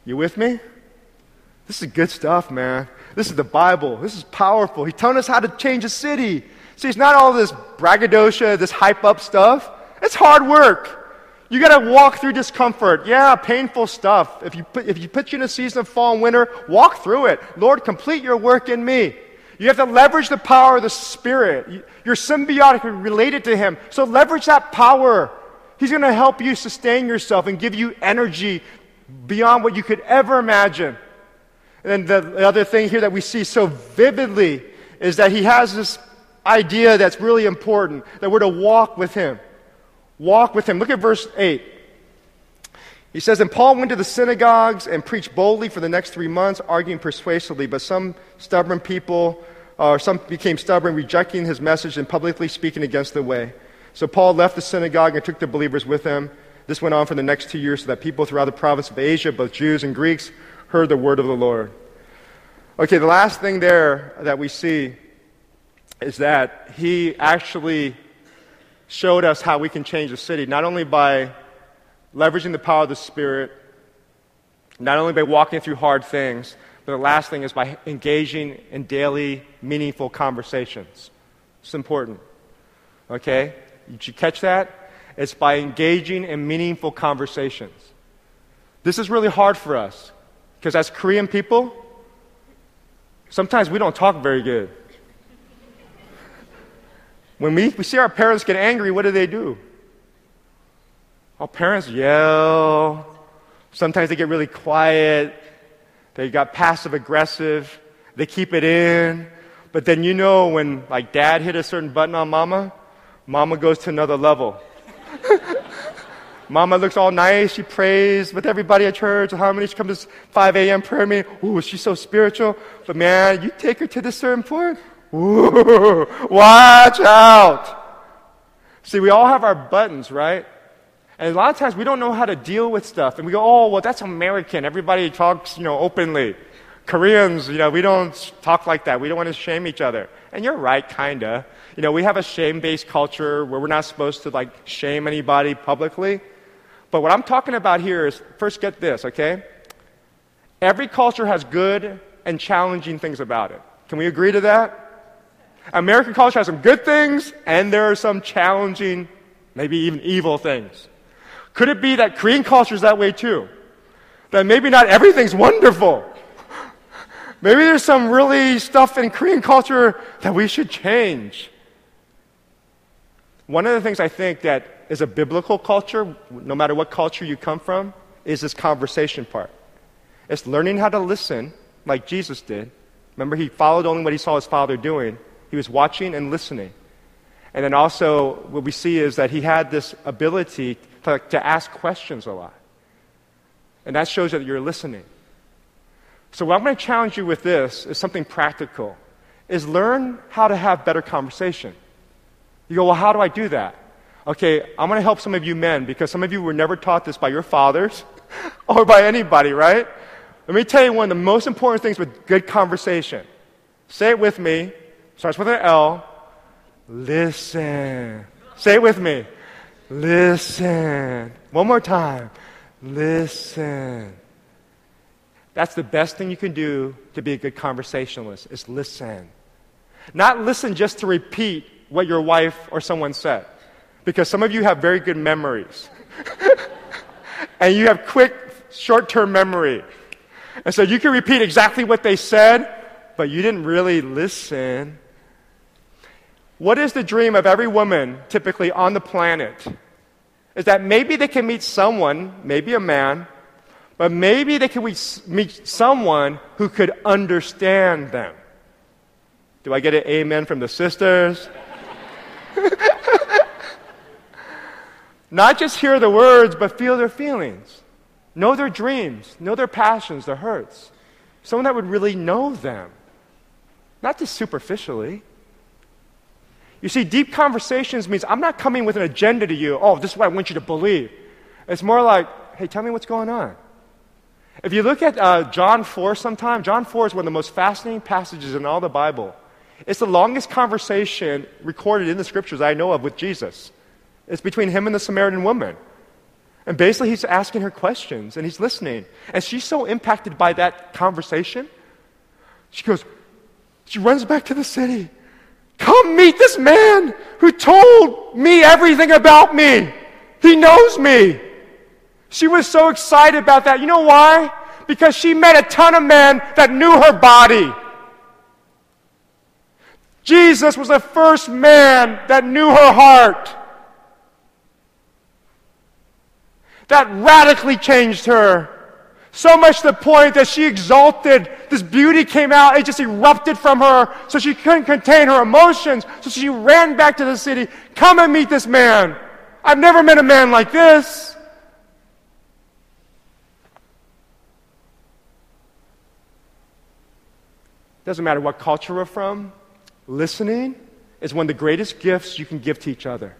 You with me? This is good stuff, man. This is the Bible. This is powerful. He's telling us how to change a city. See, it's not all this braggadocio, this hype-up stuff. It's hard work. You got to walk through discomfort. Yeah, painful stuff. If you put, if you put you in a season of fall and winter, walk through it. Lord, complete your work in me. You have to leverage the power of the Spirit. You're symbiotically related to Him. So leverage that power. He's going to help you sustain yourself and give you energy beyond what you could ever imagine. And then the other thing here that we see so vividly is that He has this idea that's really important, that we're to walk with Him. Walk with Him. Look at verse eight. He says, and Paul went to the synagogues and preached boldly for the next three months, arguing persuasively. But some stubborn people, or uh, some became stubborn, rejecting his message and publicly speaking against the way. So Paul left the synagogue and took the believers with him. This went on for the next two years so that people throughout the province of Asia, both Jews and Greeks, heard the word of the Lord. Okay, the last thing there that we see is that he actually showed us how we can change the city, not only by leveraging the power of the Spirit, not only by walking through hard things, but the last thing is by engaging in daily, meaningful conversations. It's important. Okay? Did you catch that? It's by engaging in meaningful conversations. This is really hard for us, because as Korean people, sometimes we don't talk very good. When we, we see our parents get angry, what do they do? Our parents yell. Sometimes they get really quiet. They got passive aggressive. They keep it in. But then you know when like dad hit a certain button on mama, mama goes to another level. Mama looks all nice. She prays with everybody at church. How many? She comes to five a.m. prayer meeting. Ooh, she's so spiritual. But man, you take her to this certain point. Ooh, watch out. See, we all have our buttons, right? And a lot of times we don't know how to deal with stuff. And we go, oh, well, that's American. Everybody talks, you know, openly. Koreans, you know, we don't talk like that. We don't want to shame each other. And you're right, kind of. You know, we have a shame-based culture where we're not supposed to, like, shame anybody publicly. But what I'm talking about here is, first get this, okay? Every culture has good and challenging things about it. Can we agree to that? American culture has some good things, and there are some challenging, maybe even evil things. Could it be that Korean culture is that way too? That maybe not everything's wonderful. Maybe there's some really stuff in Korean culture that we should change. One of the things I think that is a biblical culture, no matter what culture you come from, is this conversation part. It's learning how to listen, like Jesus did. Remember, he followed only what he saw his Father doing. He was watching and listening. And then also, what we see is that he had this ability to, to ask questions a lot. And that shows that you're listening. So what I'm going to challenge you with this is something practical, is learn how to have better conversation. You go, well, how do I do that? Okay, I'm going to help some of you men because some of you were never taught this by your fathers or by anybody, right? Let me tell you one of the most important things with good conversation. Say it with me. Starts with an L. Listen. Say it with me. Listen. One more time. Listen. That's the best thing you can do to be a good conversationalist, is listen. Not listen just to repeat what your wife or someone said, because some of you have very good memories. And you have quick, short-term memory. And so you can repeat exactly what they said, but you didn't really listen. What is the dream of every woman, typically, on the planet? Is that maybe they can meet someone, maybe a man, but maybe they can meet someone who could understand them. Do I get an amen from the sisters? Not just hear the words, but feel their feelings. Know their dreams. Know their passions, their hurts. Someone that would really know them. Not just superficially. You see, deep conversations means I'm not coming with an agenda to you. Oh, this is what I want you to believe. It's more like, hey, tell me what's going on. If you look at uh, John four sometime, John four is one of the most fascinating passages in all the Bible. It's the longest conversation recorded in the Scriptures I know of with Jesus. It's between him and the Samaritan woman. And basically he's asking her questions and he's listening. And she's so impacted by that conversation, she goes, she runs back to the city. Come meet this man who told me everything about me. He knows me. She was so excited about that. You know why? Because she met a ton of men that knew her body. Jesus was the first man that knew her heart. That radically changed her. So much to the point that she exalted. This beauty came out. It just erupted from her. So she couldn't contain her emotions. So she ran back to the city. Come and meet this man. I've never met a man like this. Doesn't matter what culture we're from, listening is one of the greatest gifts you can give to each other.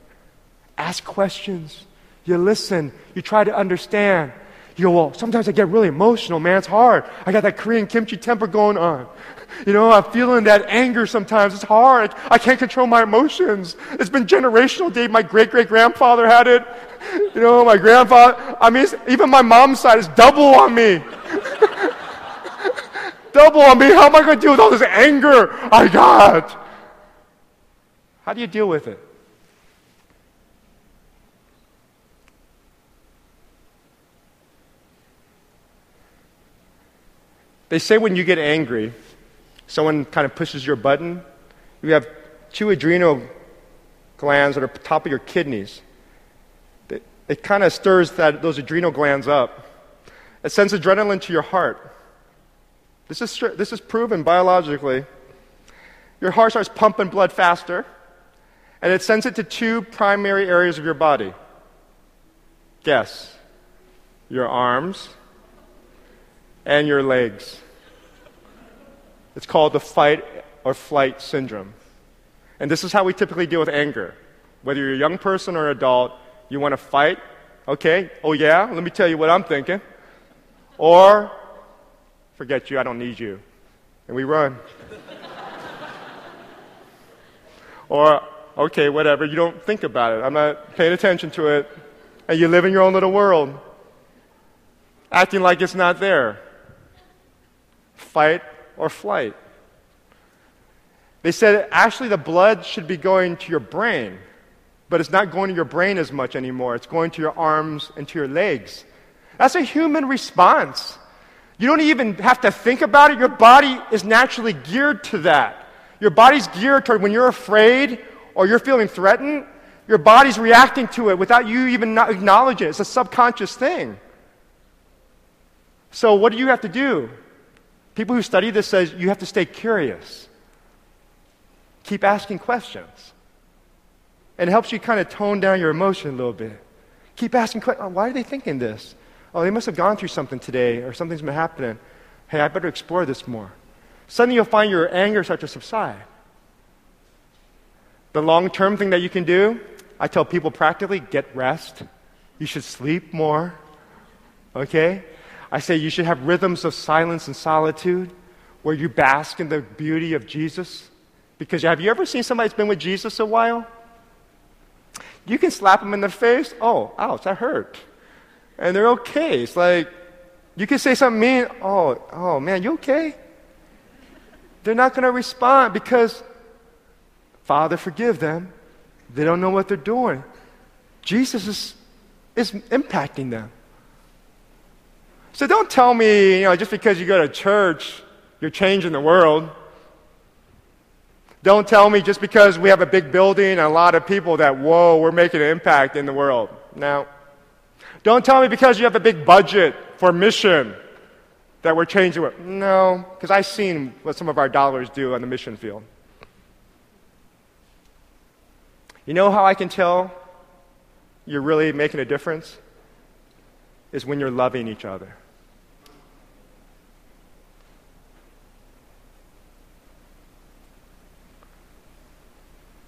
Ask questions. You listen. You try to understand. You go, well, sometimes I get really emotional, man. It's hard. I got that Korean kimchi temper going on. You know, I'm feeling that anger sometimes. It's hard. I can't control my emotions. It's been generational, Dave. My great-great-grandfather had it. You know, my grandfather. I mean, even my mom's side is double on me. Double on me. How am I going to deal with all this anger I got? How do you deal with it? They say when you get angry, someone kind of pushes your button, you have two adrenal glands that are top of your kidneys. It, it kind of stirs that, those adrenal glands up. It sends adrenaline to your heart. This is, this is proven biologically. Your heart starts pumping blood faster, and it sends it to two primary areas of your body. Guess. Your arms and your legs. It's called the fight or flight syndrome. And this is how we typically deal with anger. Whether you're a young person or an adult, you want to fight, okay, oh yeah, let me tell you what I'm thinking. Or, forget you, I don't need you. And we run. Or, okay, whatever, you don't think about it. I'm not paying attention to it. And you live in your own little world, acting like it's not there. Fight or flight. They said, actually, the blood should be going to your brain, but it's not going to your brain as much anymore. It's going to your arms and to your legs. That's a human response. You don't even have to think about it. Your body is naturally geared to that. Your body's geared toward when you're afraid or you're feeling threatened, your body's reacting to it without you even acknowledging it. It's a subconscious thing. So what do you have to do? People who study this says you have to stay curious. Keep asking questions. And it helps you kind of tone down your emotion a little bit. Keep asking questions. Oh, why are they thinking this? Oh, they must have gone through something today, or something's been happening. Hey, I better explore this more. Suddenly you'll find your anger start to subside. The long-term thing that you can do, I tell people practically, get rest. You should sleep more, okay? I say you should have rhythms of silence and solitude where you bask in the beauty of Jesus. Because have you ever seen somebody that's been with Jesus a while? You can slap them in the face. Oh, ouch, that hurt. And they're okay. It's like, you can say something mean. Oh, oh man, you okay? They're not going to respond because, Father, forgive them. They don't know what they're doing. Jesus is, is impacting them. So don't tell me, you know, just because you go to church, you're changing the world. Don't tell me just because we have a big building and a lot of people that, whoa, we're making an impact in the world. Now, don't tell me because you have a big budget for mission that we're changing the world. No, because I've seen what some of our dollars do on the mission field. You know how I can tell you're really making a difference? Is when you're loving each other.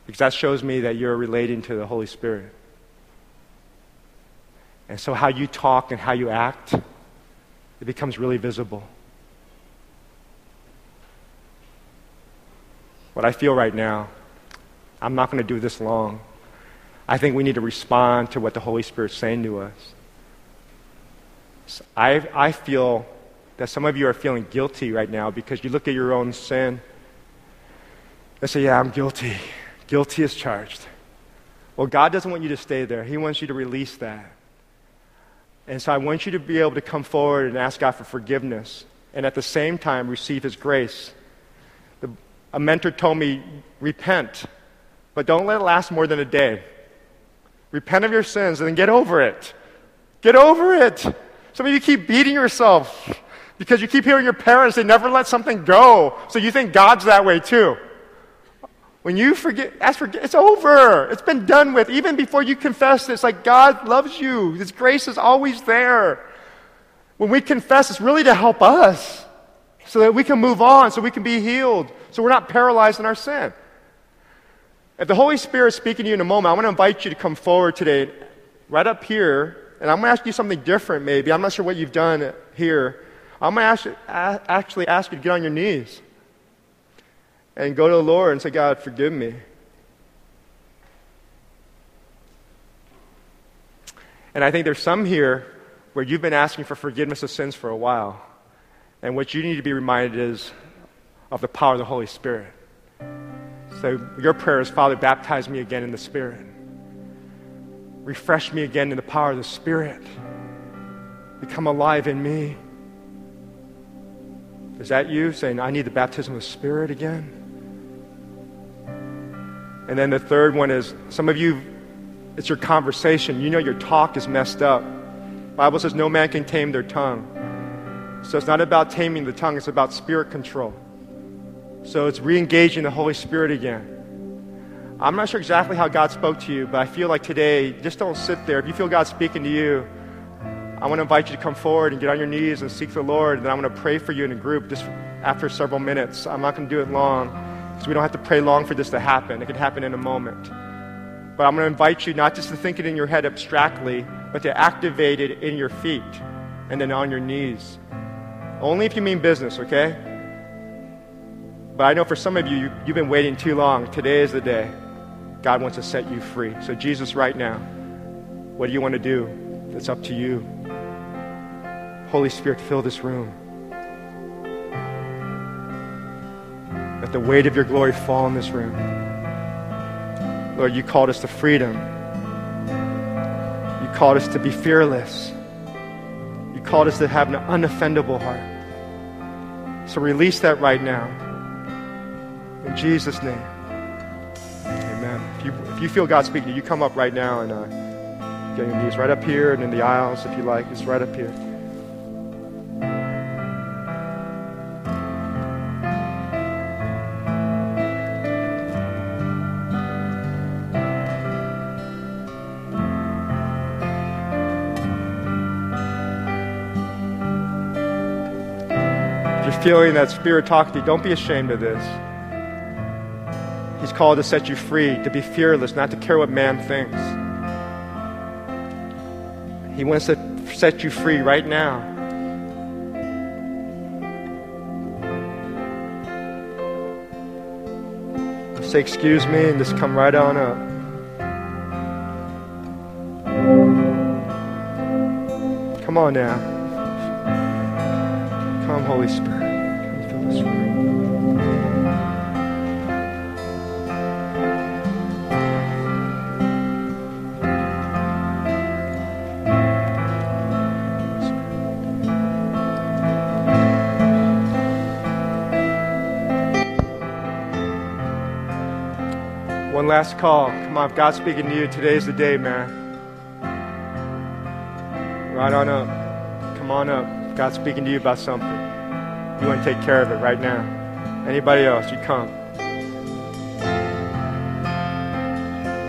Because that shows me that you're relating to the Holy Spirit. And so how you talk and how you act, it becomes really visible. What I feel right now, I'm not going to do this long. I think we need to respond to what the Holy Spirit's saying to us. So I, I feel that some of you are feeling guilty right now because you look at your own sin and say, yeah, I'm guilty. Guilty is charged. Well, God doesn't want you to stay there. He wants you to release that. And so I want you to be able to come forward and ask God for forgiveness and at the same time receive His grace. The, a mentor told me, repent, but don't let it last more than a day. Repent of your sins and then get over it. Get over it. Some of you keep beating yourself because you keep hearing your parents, they never let something go. So you think God's that way too. When you forget, ask for, it's over. It's been done with. Even before you confess, it's like God loves you. His grace is always there. When we confess, it's really to help us so that we can move on, so we can be healed, so we're not paralyzed in our sin. If the Holy Spirit is speaking to you in a moment, I want to invite you to come forward today, right up here, and I'm going to ask you something different maybe. I'm not sure what you've done here. I'm going to ask you, actually ask you to get on your knees. And go to the Lord and say, God, forgive me. And I think there's some here where you've been asking for forgiveness of sins for a while. And what you need to be reminded is of the power of the Holy Spirit. So your prayer is, Father, baptize me again in the Spirit. Refresh me again in the power of the Spirit. Become alive in me. Is that you saying, I need the baptism of the Spirit again? And then the third one is, some of you, it's your conversation. You know your talk is messed up. The Bible says no man can tame their tongue. So it's not about taming the tongue, it's about spirit control. So it's re-engaging the Holy Spirit again. I'm not sure exactly how God spoke to you, but I feel like today, just don't sit there. If you feel God speaking to you, I want to invite you to come forward and get on your knees and seek the Lord, and then I'm going to pray for you in a group just after several minutes. I'm not going to do it long, because we don't have to pray long for this to happen. It can happen in a moment. But I'm going to invite you not just to think it in your head abstractly, but to activate it in your feet and then on your knees. Only if you mean business, okay? But I know for some of you, you've been waiting too long. Today is the day. God wants to set you free. So Jesus, right now, what do you want to do? It's up to you. Holy Spirit, fill this room. Let the weight of your glory fall in this room. Lord, you called us to freedom. You called us to be fearless. You called us to have an unoffendable heart. So release that right now. In Jesus' name. Amen. If you, if you feel God speaking to you, you come up right now and uh, get on your knees right up here and in the aisles if you like. It's right up here. Feeling that spirit talking to you, don't be ashamed of this. He's called to set you free, to be fearless, not to care what man thinks. He wants to set you free right now. Say excuse me and just come right on up. Come on now. Come, Holy Spirit. One last call. Come on, if God's speaking to you, today's the day, man. Right on up. Come on up. If God's speaking to you about something, you want to take care of it right now. Anybody else, you come.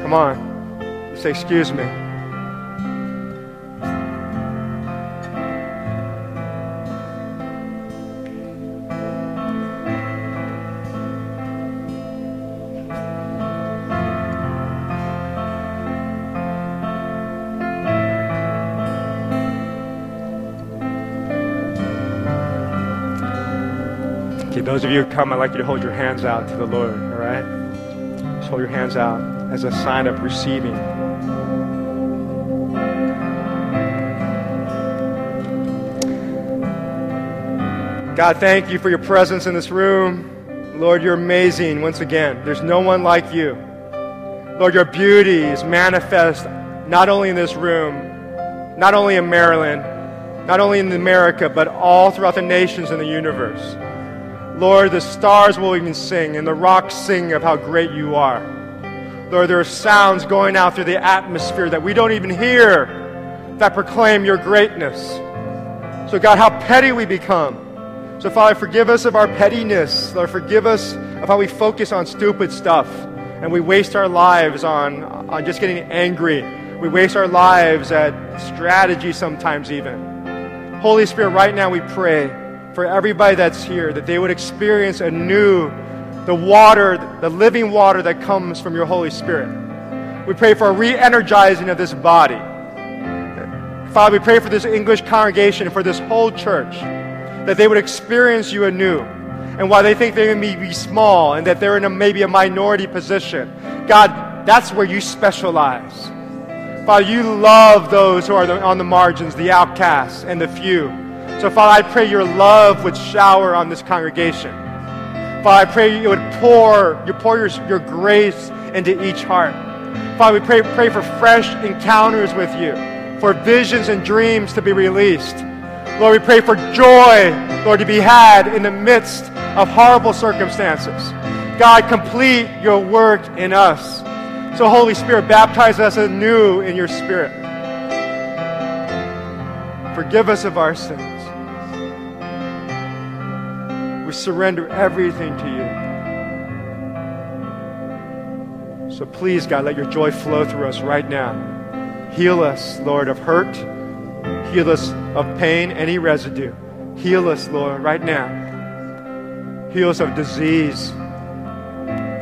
Come on. Just say, excuse me. Those of you who come, I'd like you to hold your hands out to the Lord, all right? Just hold your hands out as a sign of receiving. God, thank you for your presence in this room. Lord, you're amazing once again. There's no one like you. Lord, your beauty is manifest not only in this room, not only in Maryland, not only in America, but all throughout the nations and the universe. Lord, the stars will even sing, and the rocks sing of how great you are. Lord, there are sounds going out through the atmosphere that we don't even hear that proclaim your greatness. So, God, how petty we become. So, Father, forgive us of our pettiness. Lord, forgive us of how we focus on stupid stuff, and we waste our lives on, on just getting angry. We waste our lives at strategy sometimes even. Holy Spirit, right now we pray for everybody that's here, that they would experience anew the water, the living water that comes from your Holy Spirit. We pray for a re-energizing of this body. Father, we pray for this English congregation, for this whole church, that they would experience you anew. And while they think they may be small and that they're in a, maybe a minority position, God, that's where you specialize. Father, you love those who are on the margins, the outcasts and the few. So, Father, I pray your love would shower on this congregation. Father, I pray you would pour, you pour your, your grace into each heart. Father, we pray, pray for fresh encounters with you, for visions and dreams to be released. Lord, we pray for joy, Lord, to be had in the midst of horrible circumstances. God, complete your work in us. So, Holy Spirit, baptize us anew in your Spirit. Forgive us of our sins. We surrender everything to you. So please, God, let your joy flow through us right now. Heal us, Lord, of hurt. Heal us of pain, any residue. Heal us, Lord, right now. Heal us of disease.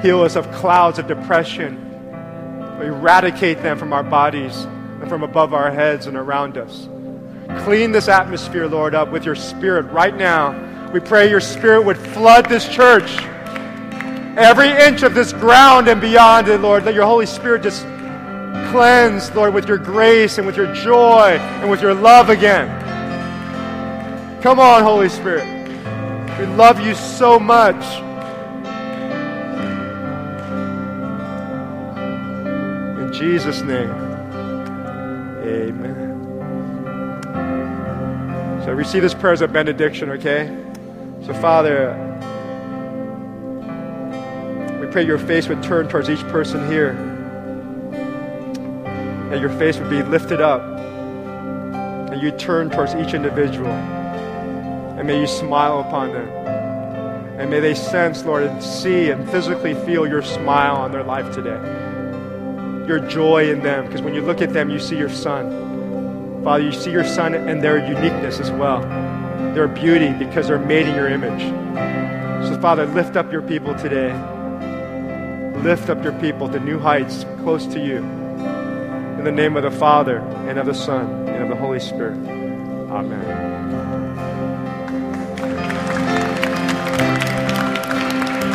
Heal us of clouds of depression. Eradicate them from our bodies and from above our heads and around us. Clean this atmosphere, Lord, up with your Spirit right now. We pray your Spirit would flood this church. Every inch of this ground and beyond it, Lord, let your Holy Spirit just cleanse, Lord, with your grace and with your joy and with your love again. Come on, Holy Spirit. We love you so much. In Jesus' name, amen. So receive this prayer as a benediction, okay? So, Father, we pray your face would turn towards each person here, that your face would be lifted up, and you turn towards each individual. And may you smile upon them. And may they sense, Lord, and see and physically feel your smile on their life today. Your joy in them. Because when you look at them, you see your son. Father, you see your son and their uniqueness as well. Their beauty, because they're made in your image. So, Father, lift up your people today. Lift up your people to new heights close to you. In the name of the Father, and of the Son, and of the Holy Spirit. Amen.